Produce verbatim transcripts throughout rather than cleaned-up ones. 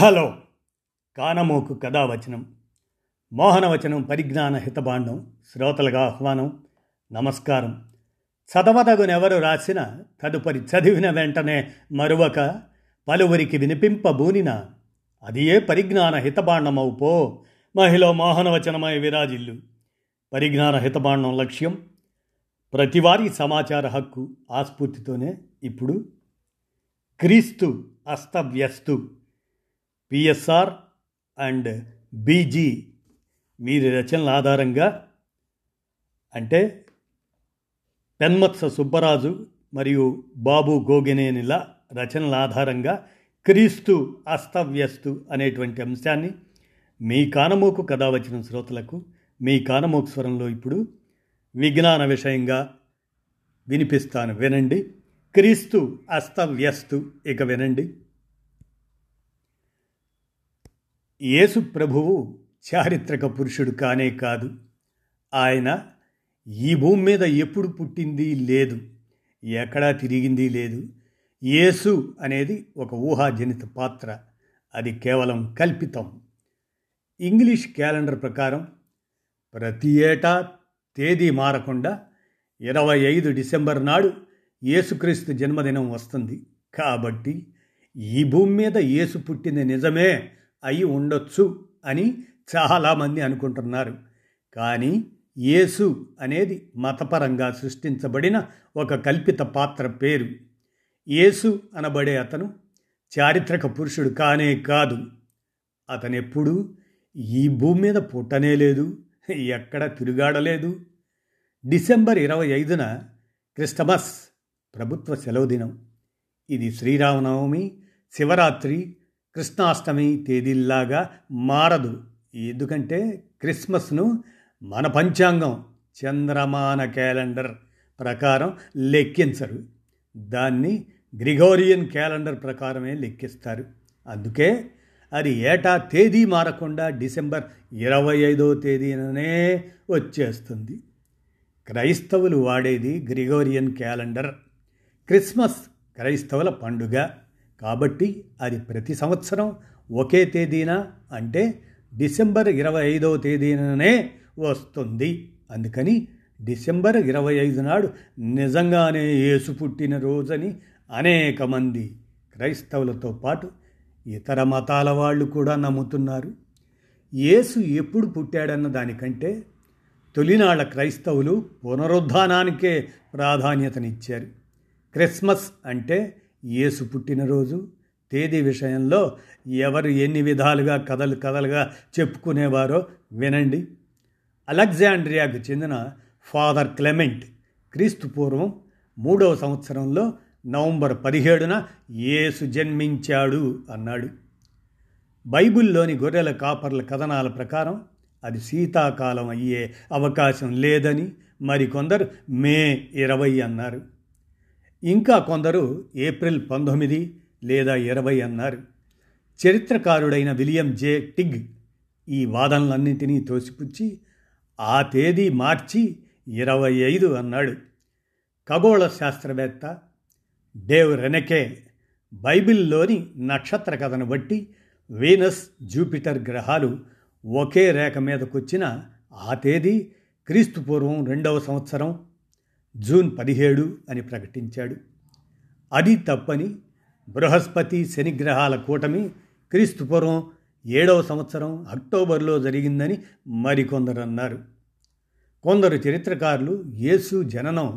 Hello కానమోకు కథావచనం మోహనవచనం పరిజ్ఞాన హితభాండం శ్రోతలుగా ఆహ్వానం. నమస్కారం. చదవదగునెవరు రాసిన తదుపరి చదివిన వెంటనే మరువక పలువురికి వినిపింపబూనిన అది ఏ పరిజ్ఞాన హితభాండమవు పో మహిళ మోహనవచనమై విరాజిల్లు. పరిజ్ఞాన హితభాండం లక్ష్యం ప్రతివారీ సమాచార హక్కు. ఆ స్ఫూర్తితోనే ఇప్పుడు క్రీస్తు అస్తవ్యస్తు పిఎస్ఆర్ అండ్ బీజీ వీరి రచనల ఆధారంగా, అంటే పెన్మత్స సుబ్బరాజు మరియు బాబు గోగినేనిల రచనల ఆధారంగా క్రీస్తు అస్తవ్యస్తు అనేటువంటి అంశాన్ని మీ కానమోకు కథ వచ్చిన శ్రోతలకు మీ కానమోకు స్వరంలో ఇప్పుడు విజ్ఞాన విషయంగా వినిపిస్తాను. వినండి. క్రీస్తు అస్తవ్యస్తు. ఇక వినండి. యేసు ప్రభువు చారిత్రక పురుషుడు కానే కాదు. ఆయన ఈ భూమి మీద ఎప్పుడు పుట్టింది లేదు, ఎక్కడా తిరిగింది లేదు. యేసు అనేది ఒక ఊహాజనిత పాత్ర, అది కేవలం కల్పితం. ఇంగ్లీష్ క్యాలెండర్ ప్రకారం ప్రతి ఏటా తేదీ మారకుండా ఇరవై ఐదు డిసెంబర్ నాడు యేసుక్రీస్తు జన్మదినం వస్తుంది. కాబట్టి ఈ భూమి మీద యేసు పుట్టింది నిజమే అయి ఉండొచ్చు అని చాలామంది అనుకుంటున్నారు. కానీ యేసు అనేది మతపరంగా సృష్టించబడిన ఒక కల్పిత పాత్ర పేరు. యేసు అనబడే అతను చారిత్రక పురుషుడు కానే కాదు. అతనెప్పుడూ ఈ భూమి మీద పుట్టనే లేదు, ఎక్కడ తిరుగాడలేదు. డిసెంబర్ ఇరవై ఐదున క్రిస్టమస్ ప్రభుత్వ సెలవు దినం. ఇది శ్రీరామనవమి, శివరాత్రి, కృష్ణాష్టమి తేదీల్లాగా మారదు. ఎందుకంటే క్రిస్మస్ను మన పంచాంగం చంద్రమాన క్యాలెండర్ ప్రకారం లెక్కించరు, దాన్ని గ్రిగోరియన్ క్యాలెండర్ ప్రకారమే లెక్కిస్తారు. అందుకే అది ఏటా తేదీ మారకుండా డిసెంబర్ ఇరవై ఐదో తేదీననే వచ్చేస్తుంది. క్రైస్తవులు వాడేది గ్రిగోరియన్ క్యాలెండర్. క్రిస్మస్ క్రైస్తవుల పండుగ కాబట్టి అది ప్రతి సంవత్సరం ఒకే తేదీన, అంటే డిసెంబర్ ఇరవై ఐదవ తేదీననే వస్తుంది. అందుకని డిసెంబర్ ఇరవై ఐదు నాడు నిజంగానే యేసు పుట్టినరోజని అనేక మంది క్రైస్తవులతో పాటు ఇతర మతాల వాళ్ళు కూడా నమ్ముతున్నారు. యేసు ఎప్పుడు పుట్టాడన్న దానికంటే తొలినాళ్ళ క్రైస్తవులు పునరుద్ధానానికే ప్రాధాన్యతనిచ్చారు. క్రిస్మస్ అంటే యేసు పుట్టినరోజు. తేదీ విషయంలో ఎవరు ఎన్ని విధాలుగా కథలు కథలుగా చెప్పుకునేవారో వినండి. అలెగ్జాండ్రియాకు చెందిన ఫాదర్ క్లెమెంట్ క్రీస్తు పూర్వం మూడవ సంవత్సరంలో నవంబర్ పదిహేడున యేసు జన్మించాడు అన్నాడు. బైబిల్లోని గొర్రెల కాపర్ల కథనాల ప్రకారం అది శీతాకాలం అయ్యే అవకాశం లేదని మరికొందరు మే ఇరవై అన్నారు. ఇంకా కొందరు ఏప్రిల్ పంతొమ్మిది లేదా ఇరవై అన్నారు. చరిత్రకారుడైన విలియం జే టిగ్ ఈ వాదనలన్నింటినీ తోసిపుచ్చి ఆ తేదీ మార్చి ఇరవై ఐదు అన్నాడు. ఖగోళ శాస్త్రవేత్త డేవ్ రెనెకే బైబిల్లోని నక్షత్ర కథను బట్టి వీనస్, జూపిటర్ గ్రహాలు ఒకే రేఖ మీదకొచ్చిన ఆ తేదీ క్రీస్తుపూర్వం రెండవ సంవత్సరం జూన్ పదిహేడు అని ప్రకటించాడు. అది తప్పని బృహస్పతి శనిగ్రహాల కూటమి క్రీస్తుపూర్వం ఏడవ సంవత్సరం అక్టోబర్లో జరిగిందని మరికొందరు అన్నారు. కొందరు చరిత్రకారులు యేసు జననం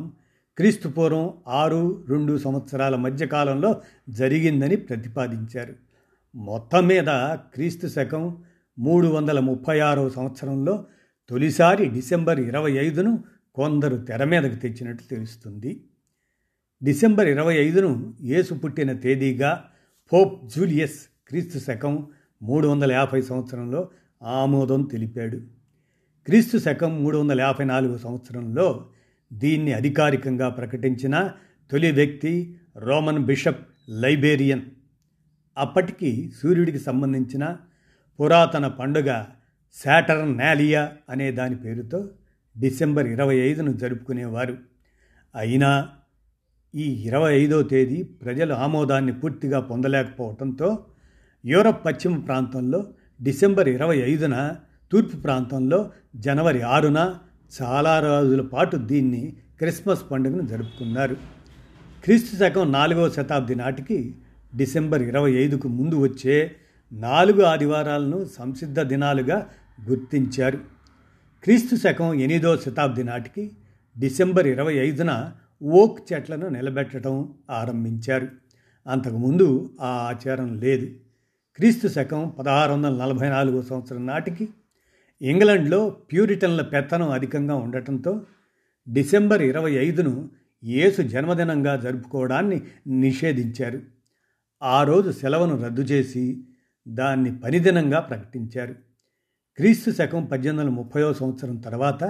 క్రీస్తుపూర్వం ఆరు రెండు సంవత్సరాల మధ్యకాలంలో జరిగిందని ప్రతిపాదించారు. మొత్తం మీద క్రీస్తు శకం మూడు వందల ముప్పై ఆరవ సంవత్సరంలో తొలిసారి డిసెంబర్ ఇరవై ఐదును కొందరు తెర మీదకు తెచ్చినట్టు తెలుస్తుంది. డిసెంబర్ ఇరవై ఐదును యేసు పుట్టిన తేదీగా పోప్ జూలియస్ క్రీస్తు శకం మూడు వందల యాభై సంవత్సరంలో ఆమోదం తెలిపాడు. క్రీస్తు శకం మూడు వందల యాభై నాలుగు సంవత్సరంలో దీన్ని అధికారికంగా ప్రకటించిన తొలి వ్యక్తి రోమన్ బిషప్ లైబేరియన్. అప్పటికి సూర్యుడికి సంబంధించిన పురాతన పండుగ శాటర్నాలియా అనే దాని పేరుతో డిసెంబర్ ఇరవై ఐదును జరుపుకునేవారు. అయినా ఈ ఇరవై ఐదో తేదీ ప్రజల ఆమోదాన్ని పూర్తిగా పొందలేకపోవడంతో యూరప్ పశ్చిమ ప్రాంతంలో డిసెంబర్ ఇరవై ఐదున తూర్పు ప్రాంతంలో జనవరి ఆరున చాలా రోజుల పాటు దీన్ని క్రిస్మస్ పండుగను జరుపుకున్నారు. క్రీస్తు శకం నాలుగవ శతాబ్ది నాటికి డిసెంబర్ ఇరవై ఐదుకు ముందు వచ్చే నాలుగు ఆదివారాలను సంసిద్ధ దినాలుగా గుర్తించారు. క్రీస్తు శకం ఎనిమిదవ శతాబ్ది నాటికి డిసెంబర్ ఇరవై ఐదున ఓక్ చెట్లను నిలబెట్టడం ఆరంభించారు. అంతకుముందు ఆ ఆచారం లేదు. క్రీస్తు శకం పదహారు వందల నలభై నాలుగో సంవత్సరం నాటికి ఇంగ్లండ్లో ప్యూరిటన్ల పెత్తనం అధికంగా ఉండటంతో డిసెంబర్ ఇరవై ఐదును యేసు జన్మదినంగా జరుపుకోవడాన్ని నిషేధించారు. ఆ రోజు సెలవును రద్దు చేసి దాన్ని పనిదినంగా ప్రకటించారు. క్రీస్తు శకం పద్దెనిమిది వందల ముప్పైవ సంవత్సరం తర్వాత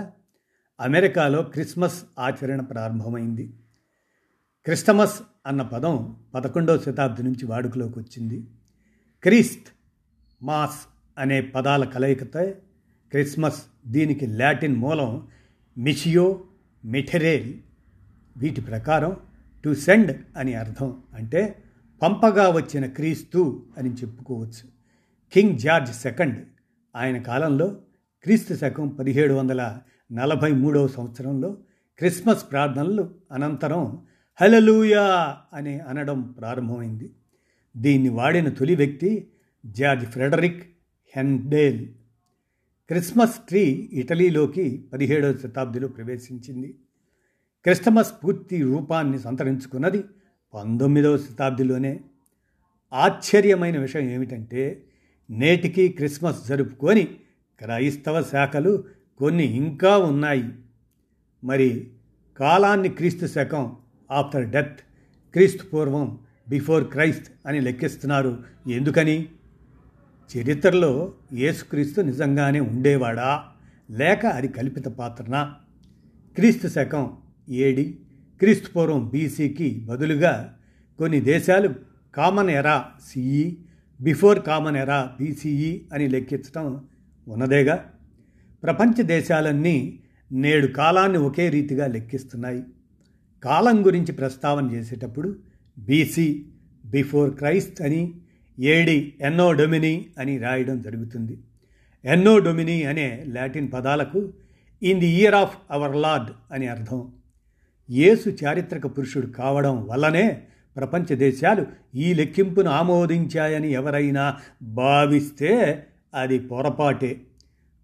అమెరికాలో క్రిస్మస్ ఆచరణ ప్రారంభమైంది. క్రిస్టమస్ అన్న పదం పదకొండవ శతాబ్ది నుంచి వాడుకలోకి వచ్చింది. క్రీస్త్ మాస్ అనే పదాల కలయికతో క్రిస్మస్, దీనికి లాటిన్ మూలం మిషియో మిఠెరేల్, వీటి ప్రకారం టు సెండ్ అని అర్థం, అంటే పంపగా వచ్చిన క్రీస్తు అని చెప్పుకోవచ్చు. కింగ్ జార్జ్ సెకండ్ ఆయన కాలంలో క్రీస్తు శకం పదిహేడు వందల నలభై మూడవ సంవత్సరంలో క్రిస్మస్ ప్రార్థనలు అనంతరం హల్లెలూయా అని అనడం ప్రారంభమైంది. దీన్ని వాడిన తొలి వ్యక్తి George Frederick Handel. Christmas tree ఇటలీలోకి పదిహేడవ శతాబ్దిలో ప్రవేశించింది. క్రిస్టమస్ పూర్తి రూపాన్ని సంతరించుకున్నది పంతొమ్మిదవ శతాబ్దిలోనే. ఆశ్చర్యమైన విషయం ఏమిటంటే నేటికీ క్రిస్మస్ జరుపుకొని క్రైస్తవ శాఖలు కొన్ని ఇంకా ఉన్నాయి. మరి కాలాన్ని క్రీస్తు శకం ఆఫ్టర్ డెత్, క్రీస్తు పూర్వం బిఫోర్ క్రైస్ట్ అని లెక్కిస్తున్నారు ఎందుకని? చరిత్రలో యేసుక్రీస్తు నిజంగానే ఉండేవాడా లేక అది కల్పిత పాత్రనా? క్రీస్తు శకం ఏడి, క్రీస్తు పూర్వం బీసీకి బదులుగా కొన్ని దేశాలు common era CE, before common era BCE అని లెక్కించడం ఉన్నదేగా. ప్రపంచ దేశాలన్నీ నేడు కాలాన్ని ఒకే రీతిగా లెక్కిస్తున్నాయి. కాలం గురించి ప్రస్తావన చేసేటప్పుడు బీసీ బిఫోర్ క్రైస్ట్ అని, ఏడి ఎన్నో డొమినీ అని రాయడం జరుగుతుంది. ఎన్నో డొమినీ అనే లాటిన్ పదాలకు in the year of our lord అని అర్థం. యేసు చారిత్రక పురుషుడు కావడం వల్లనే ప్రపంచ దేశాలు ఈ లెక్కింపును ఆమోదించాయని ఎవరైనా భావిస్తే అది పొరపాటే.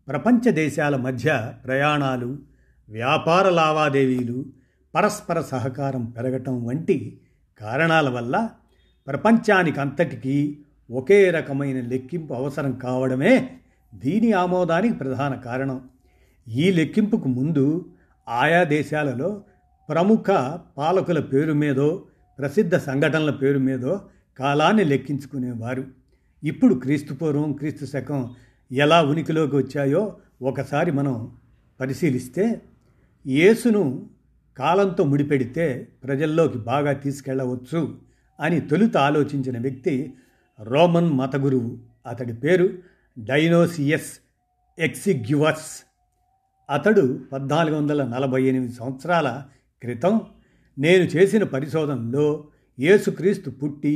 ప్రపంచ దేశాల మధ్య ప్రయాణాలు, వ్యాపార లావాదేవీలు, పరస్పర సహకారం పెరగటం వంటి కారణాల వల్ల ప్రపంచానికి అంతటికీ ఒకే రకమైన లెక్కింపు అవసరం కావడమే దీని ఆమోదానికి ప్రధాన కారణం. ఈ లెక్కింపుకు ముందు ఆయా దేశాలలో ప్రముఖ పాలకుల పేరు మీదో, ప్రసిద్ధ సంఘటనల పేరు మీదో కాలాన్ని లెక్కించుకునేవారు. ఇప్పుడు క్రీస్తు పూర్వం, క్రీస్తు శకం ఎలా ఉనికిలోకి వచ్చాయో ఒకసారి మనం పరిశీలిస్తే, యేసును కాలంతో ముడిపెడితే ప్రజల్లోకి బాగా తీసుకెళ్లవచ్చు అని తొలుత ఆలోచించిన వ్యక్తి రోమన్ మత గురువు. అతడి పేరు డైనోసియస్ ఎక్సిగ్యువస్. అతడు పద్నాలుగు వందల నలభై ఎనిమిది సంవత్సరాల క్రితం నేను చేసిన పరిశోధనలో యేసుక్రీస్తు పుట్టి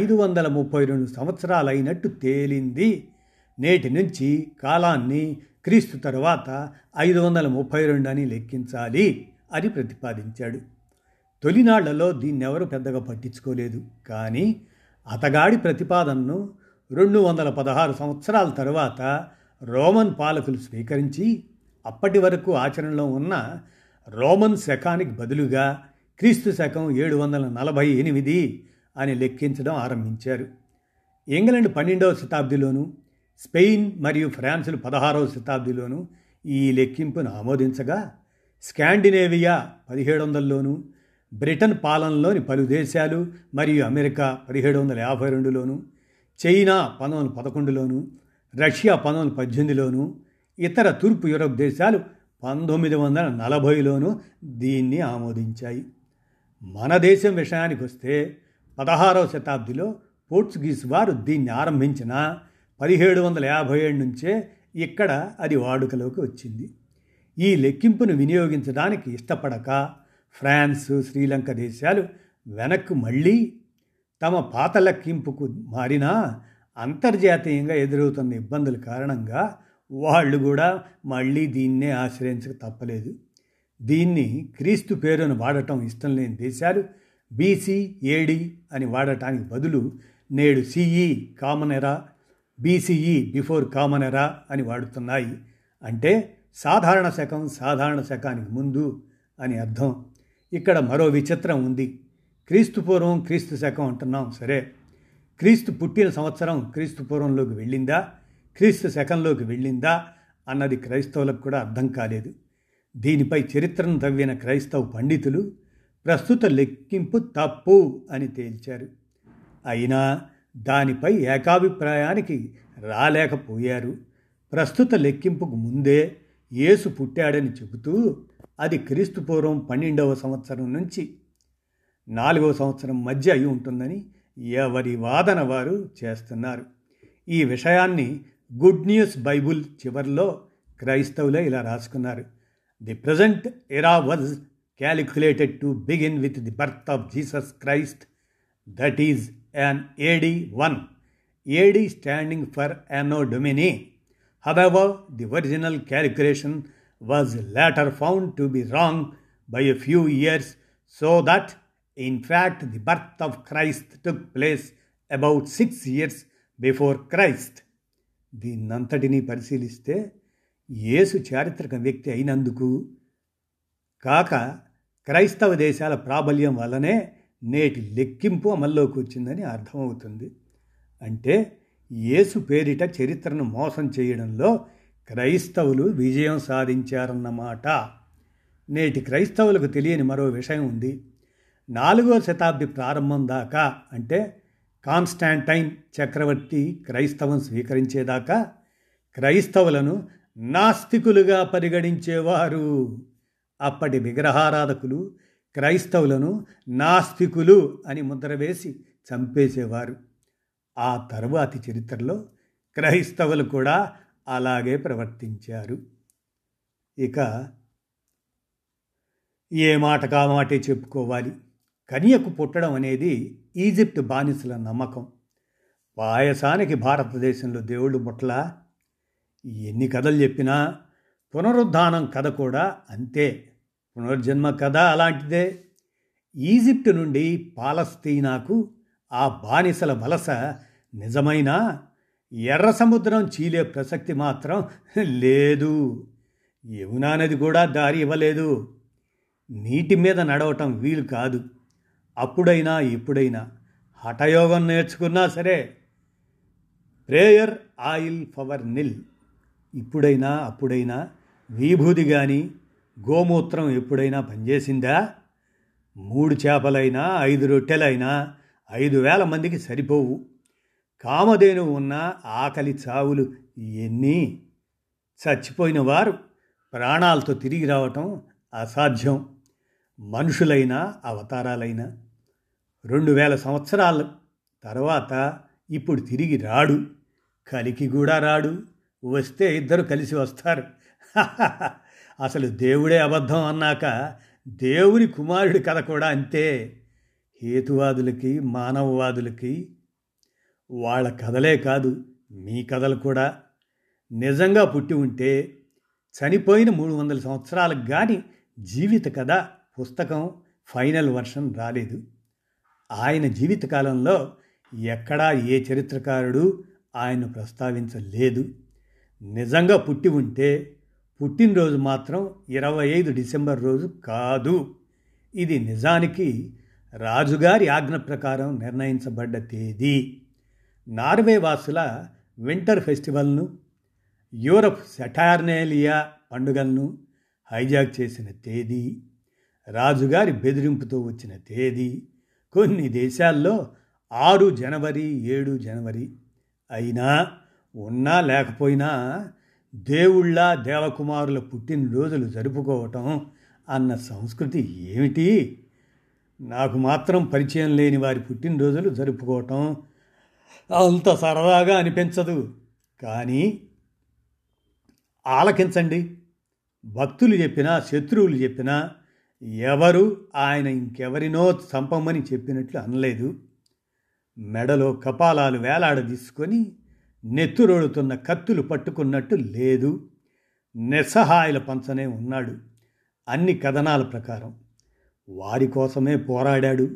ఐదు వందల ముప్పై రెండు సంవత్సరాలైనట్టు తేలింది. నేటి నుంచి కాలాన్ని క్రీస్తు తరువాత ఐదు వందల ముప్పై రెండు అని లెక్కించాలి అని ప్రతిపాదించాడు. తొలినాళ్లలో దీన్నెవరూ పెద్దగా పట్టించుకోలేదు. కానీ అతగాడి ప్రతిపాదనను రెండు వందల పదహారు సంవత్సరాల తర్వాత రోమన్ పాలకులు స్వీకరించి అప్పటి వరకు ఆచరణలో ఉన్న రోమన్ శకానికి బదులుగా క్రీస్తు శకం ఏడు వందల నలభై ఎనిమిది అని లెక్కించడం ఆరంభించారు. ఇంగ్లాండ్ పన్నెండవ శతాబ్దిలోను, స్పెయిన్ మరియు ఫ్రాన్సులు పదహారవ శతాబ్దిలోను ఈ లెక్కింపును ఆమోదించగా, స్కాండినేవియా పదిహేడు వందల్లోనూ, బ్రిటన్ పాలనలోని పలు దేశాలు మరియు అమెరికా పదిహేడు వందల యాభై రెండులోను, చైనా పంతొమ్మిది వందల పదకొండులోను, రష్యా పంతొమ్మిది వందల పద్దెనిమిదిలోను, ఇతర తూర్పు యూరప్ దేశాలు పంతొమ్మిది వందల నలభైలోనూ దీన్ని ఆమోదించాయి. మన దేశం విషయానికి వస్తే పదహారవ శతాబ్దిలో పోర్చుగీస్ వారు దీన్ని ఆరంభించిన పదిహేడు వందల యాభై ఏడు నుంచే ఇక్కడ అది వాడుకలోకి వచ్చింది. ఈ లెక్కింపును వినియోగించడానికి ఇష్టపడక ఫ్రాన్స్, శ్రీలంక దేశాలు వెనక్కు మళ్ళీ తమ పాత లెక్కింపుకు మారినా అంతర్జాతీయంగా ఎదురవుతున్న ఇబ్బందుల కారణంగా వాళ్ళు కూడా మళ్ళీ దీన్నే ఆశ్రయించక తప్పలేదు. దీన్ని క్రీస్తు పేరును వాడటం ఇష్టం లేని దేశాలు బీసీ ఏడి అని వాడటానికి బదులు నేడు CE common era, BCE before common era అని వాడుతున్నాయి. అంటే సాధారణ శకం సాధారణ శకానికి ముందు అని అర్థం. ఇక్కడ మరో విచిత్రం ఉంది. క్రీస్తు పూర్వం క్రీస్తు శకం అంటున్నాం సరే, క్రీస్తు పుట్టిన సంవత్సరం క్రీస్తు పూర్వంలోకి వెళ్ళిందా క్రీస్తు శకంలోకి వెళ్ళిందా అన్నది క్రైస్తవులకు కూడా అర్థం కాలేదు. దీనిపై చరిత్రను తవ్విన క్రైస్తవ పండితులు ప్రస్తుత లెక్కింపు తప్పు అని తేల్చారు. అయినా దానిపై ఏకాభిప్రాయానికి రాలేకపోయారు. ప్రస్తుత లెక్కింపుకు ముందే యేసు పుట్టాడని చెబుతూ అది క్రీస్తు పూర్వం పన్నెండవ సంవత్సరం నుంచి నాలుగవ సంవత్సరం మధ్య అయి ఉంటుందని ఎవరి వాదన వారు చేస్తున్నారు. ఈ విషయాన్ని గుడ్ న్యూస్ బైబుల్ చివరిలో క్రైస్తవులే ఇలా రాసుకున్నారు. The present era was calculated to begin with the birth of Jesus Christ, that is an AD one, AD standing for anno domini. However the original calculation was later found to be wrong by a few years, so that in fact the birth of Christ took place about six years before Christ. దీన్నంతటినీ పరిశీలిస్తే యేసు చారిత్రక వ్యక్తి అయినందుకు కాక క్రైస్తవ దేశాల ప్రాబల్యం వల్లనే నేటి లెక్కింపు అమల్లోకి వచ్చిందని అర్థమవుతుంది. అంటే యేసు పేరిట చరిత్రను మోసం చేయడంలో క్రైస్తవులు విజయం సాధించారన్నమాట. నేటి క్రైస్తవులకు తెలియని మరో విషయం ఉంది. నాలుగవ శతాబ్ది ప్రారంభం దాకా, అంటే కాన్స్టాంటైన్ చక్రవర్తి క్రైస్తవం స్వీకరించేదాకా క్రైస్తవులను నాస్తికులుగా పరిగణించేవారు. అప్పటి విగ్రహారాధకులు క్రైస్తవులను నాస్తికులు అని ముద్ర వేసి చంపేసేవారు. ఆ తర్వాతి చరిత్రలో క్రైస్తవులు కూడా అలాగే ప్రవర్తించారు. ఇక ఏ మాట కామాటే చెప్పుకోవాలి. కన్యకు పుట్టడం అనేది ఈజిప్ట్ బానిసల నమ్మకం. పాయసానికి భారతదేశంలో దేవుళ్ళు ముట్ల. ఎన్ని కథలు చెప్పినా పునరుద్ధానం కథ కూడా అంతే. పునర్జన్మ కథ అలాంటిదే. ఈజిప్ట్ నుండి పాలస్తీనాకు ఆ బానిసల వలస నిజమైన ఎర్ర సముద్రం చీలే ప్రసక్తి మాత్రం లేదు. యమునా నది కూడా దారి ఇవ్వలేదు. నీటి మీద నడవటం వీలు కాదు. అప్పుడైనా ఎప్పుడైనా హఠయోగం నేర్చుకున్నా సరే. Prayer oil power nil. ఇప్పుడైనా అప్పుడైనా విభూది కానీ గోమూత్రం ఎప్పుడైనా పనిచేసిందా? మూడు చేపలైనా ఐదు రొట్టెలైనా ఐదు వేల మందికి సరిపోవు. కామధేను ఉన్న ఆకలి చావులు ఎన్ని! చచ్చిపోయిన వారు ప్రాణాలతో తిరిగి రావటం అసాధ్యం. మనుషులైనా అవతారాలైనా రెండు వేల సంవత్సరాల తర్వాత ఇప్పుడు తిరిగి రాడు. కలికి కూడా రాడు. వస్తే ఇద్దరు కలిసి వస్తారు. అసలు దేవుడే అబద్ధం అన్నాక దేవుని కుమారుడి కథ కూడా అంతే. హేతువాదులకి మానవవాదులకి వాళ్ళ కథలే కాదు, మీ కథలు కూడా నిజంగా పుట్టి ఉంటే చనిపోయిన మూడు వందల సంవత్సరాలకు కానీ జీవిత కథ పుస్తకం ఫైనల్ వర్షన్ రాలేదు. ఆయన జీవితకాలంలో ఎక్కడా ఏ చరిత్రకారుడు ఆయన్ను ప్రస్తావించలేదు. నిజంగా పుట్టి ఉంటే పుట్టినరోజు మాత్రం ఇరవై ఐదు డిసెంబర్ రోజు కాదు. ఇది నిజానికి రాజుగారి ఆజ్ఞ ప్రకారం నిర్ణయించబడ్డ తేదీ. నార్వే వాసుల వింటర్ ఫెస్టివల్ను, యూరప్ సెటార్నేలియా పండుగలను హైజాక్ చేసిన తేదీ, రాజుగారి బెదిరింపుతో వచ్చిన తేదీ. కొన్ని దేశాల్లో ఆరు జనవరి ఏడు జనవరి అయినా ఉన్నా లేకపోయినా దేవుళ్ళ దేవకుమారుల పుట్టినరోజులు జరుపుకోవటం అన్న సంస్కృతి ఏమిటి? నాకు మాత్రం పరిచయం లేని వారి పుట్టినరోజులు జరుపుకోవటం అంత సరదాగా అనిపించదు. కానీ ఆలకించండి, భక్తులు చెప్పినా శత్రువులు చెప్పినా ఎవరు ఆయన ఇంకెవరినో చంపమని చెప్పినట్లు అనలేదు. మెడలో కపాలాలు వేలాడదీసుకొని నెత్తురోడుతున్న కత్తులు పట్టుకున్నట్టు లేదు, నిస్సహాయుల పంచనే ఉన్నాడు. అన్ని కథనాల ప్రకారం వారి కోసమే పోరాడాడు.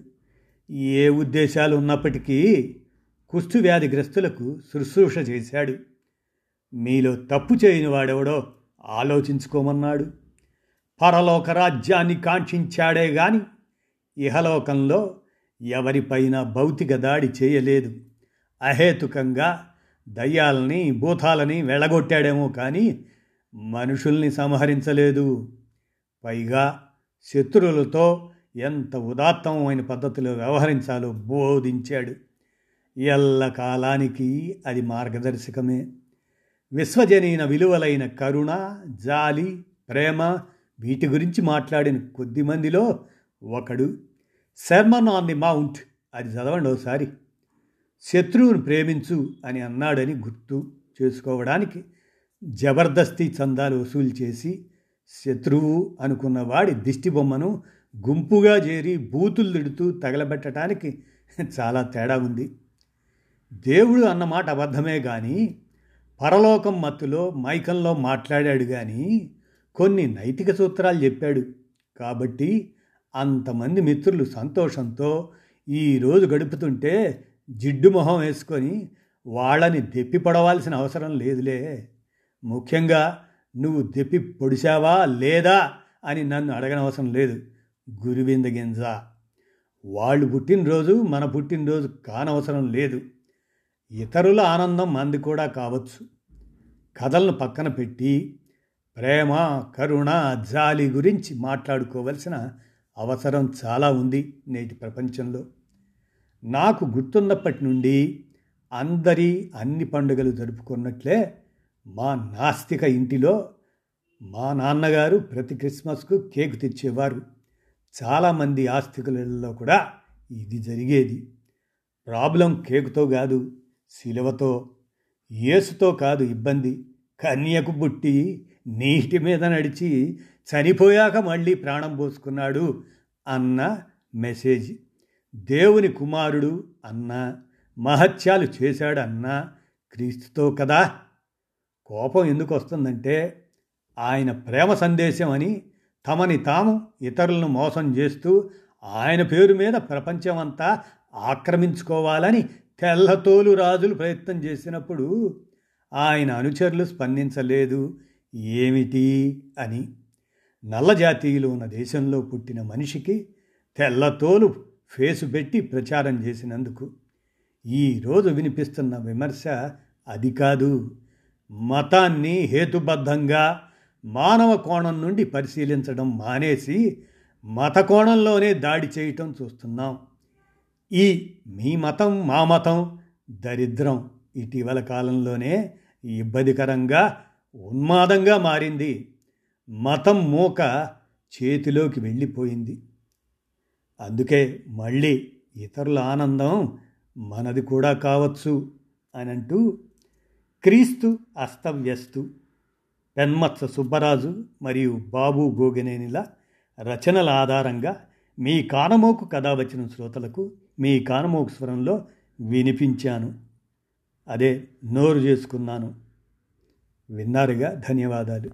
ఏ ఉద్దేశాలు ఉన్నప్పటికీ కుష్ఠువ్యాధిగ్రస్తులకు శుశ్రూష చేశాడు. మీలో తప్పు చేయని వాడెవడో ఆలోచించుకోమన్నాడు. పరలోక రాజ్యాన్ని కాంక్షించాడే గాని ఇహలోకంలో ఎవరిపైన భౌతిక దాడి చేయలేదు. అహేతుకంగా దయ్యాలని భూతాలని వెళ్ళగొట్టాడేమో కానీ మనుషుల్ని సంహరించలేదు. పైగా శత్రువులతో ఎంత ఉదాత్తమైన పద్ధతిలో వ్యవహరించాలో బోధించాడు. ఎల్లకాలానికి అది మార్గదర్శకమే. విశ్వజనీన విలువలైన కరుణ, జాలి, ప్రేమ వీటి గురించి మాట్లాడిన కొద్ది మందిలో ఒకడు సెర్మన్ ఆన్ ది మౌంట్. అది చదవండి ఒకసారి. శత్రువును ప్రేమించు అని అన్నాడని గుర్తు చేసుకోవడానికి జబర్దస్తి చందాలు వసూలు చేసి శత్రువు అనుకున్న వాడి దిష్టి బొమ్మను గుంపుగా చేరి బూతులు తిడుతూ తగలబెట్టడానికి చాలా తేడా ఉంది. దేవుడు అన్నమాట అబద్ధమే కానీ పరలోకం మత్తులో మైకంలో మాట్లాడాడు కానీ కొన్ని నైతిక సూత్రాలు చెప్పాడు. కాబట్టి అంతమంది మిత్రులు సంతోషంతో ఈరోజు గడుపుతుంటే జిడ్డు మొహం వేసుకొని వాళ్ళని దెప్పి పొడవాల్సిన అవసరం లేదులే. ముఖ్యంగా నువ్వు దెప్పి పొడిచావా లేదా అని నన్ను అడగనవసరం లేదు. గురువింద గింజ వాళ్ళు పుట్టినరోజు మన పుట్టినరోజు కానవసరం లేదు. ఇతరుల ఆనందం మంది కూడా కావచ్చు. కథలను పక్కన పెట్టి ప్రేమ, కరుణ, జాలి గురించి మాట్లాడుకోవలసిన అవసరం చాలా ఉంది నేటి ప్రపంచంలో. నాకు గుర్తున్నప్పటి నుండి అందరి అన్ని పండుగలు జరుపుకున్నట్లే మా నాస్తిక ఇంటిలో మా నాన్నగారు ప్రతి క్రిస్మస్కు కేక్ తెచ్చేవారు. చాలామంది ఆస్తికులలో కూడా ఇది జరిగేది. ప్రాబ్లం కేకుతో కాదు, శిలువతో. యేసుతో కాదు ఇబ్బంది, కన్యకు పుట్టి నీటి మీద నడిచి చనిపోయాక మళ్ళీ ప్రాణం పోసుకున్నాడు అన్న మెసేజ్. దేవుని కుమారుడు అన్న మహత్యాలు చేశాడు అన్న క్రీస్తుతో కదా. కోపం ఎందుకు వస్తుందంటే ఆయన ప్రేమ సందేశం అని తమని తాము ఇతరులను మోసం చేస్తూ ఆయన పేరు మీద ప్రపంచమంతా ఆక్రమించుకోవాలని తెల్లతోలు రాజులు ప్రయత్నం చేసినప్పుడు ఆయన అనుచరులు స్పందించలేదు ఏమిటి అని. నల్ల జాతీయులు ఉన్న దేశంలో పుట్టిన మనిషికి తెల్లతోలు ఫేసు పెట్టి ప్రచారం చేసినందుకు ఈరోజు వినిపిస్తున్న విమర్శ అది కాదు. మతాన్ని హేతుబద్ధంగా మానవ కోణం నుండి పరిశీలించడం మానేసి మత కోణంలోనే దాడి చేయటం చూస్తున్నాం. ఈ మీ మతం మా మతం దరిద్రం ఇటీవల కాలంలోనే ఇబ్బందికరంగా ఉన్మాదంగా మారింది. మతం మూక చేతిలోకి వెళ్ళిపోయింది. అందుకే మళ్ళీ ఇతరుల ఆనందం మనది కూడా కావచ్చు అని అంటూ క్రీస్తు అస్తవ్యస్తు పెన్మత్స సుబ్బరాజు మరియు బాబు గోగినేనిల రచనల ఆధారంగా మీ కానమోకు కథ వచ్చిన శ్రోతలకు మీ కానమోకు స్వరంలో వినిపించాను. అదే నోరు చేసుకున్నాను. విన్నారుగా. ధన్యవాదాలు.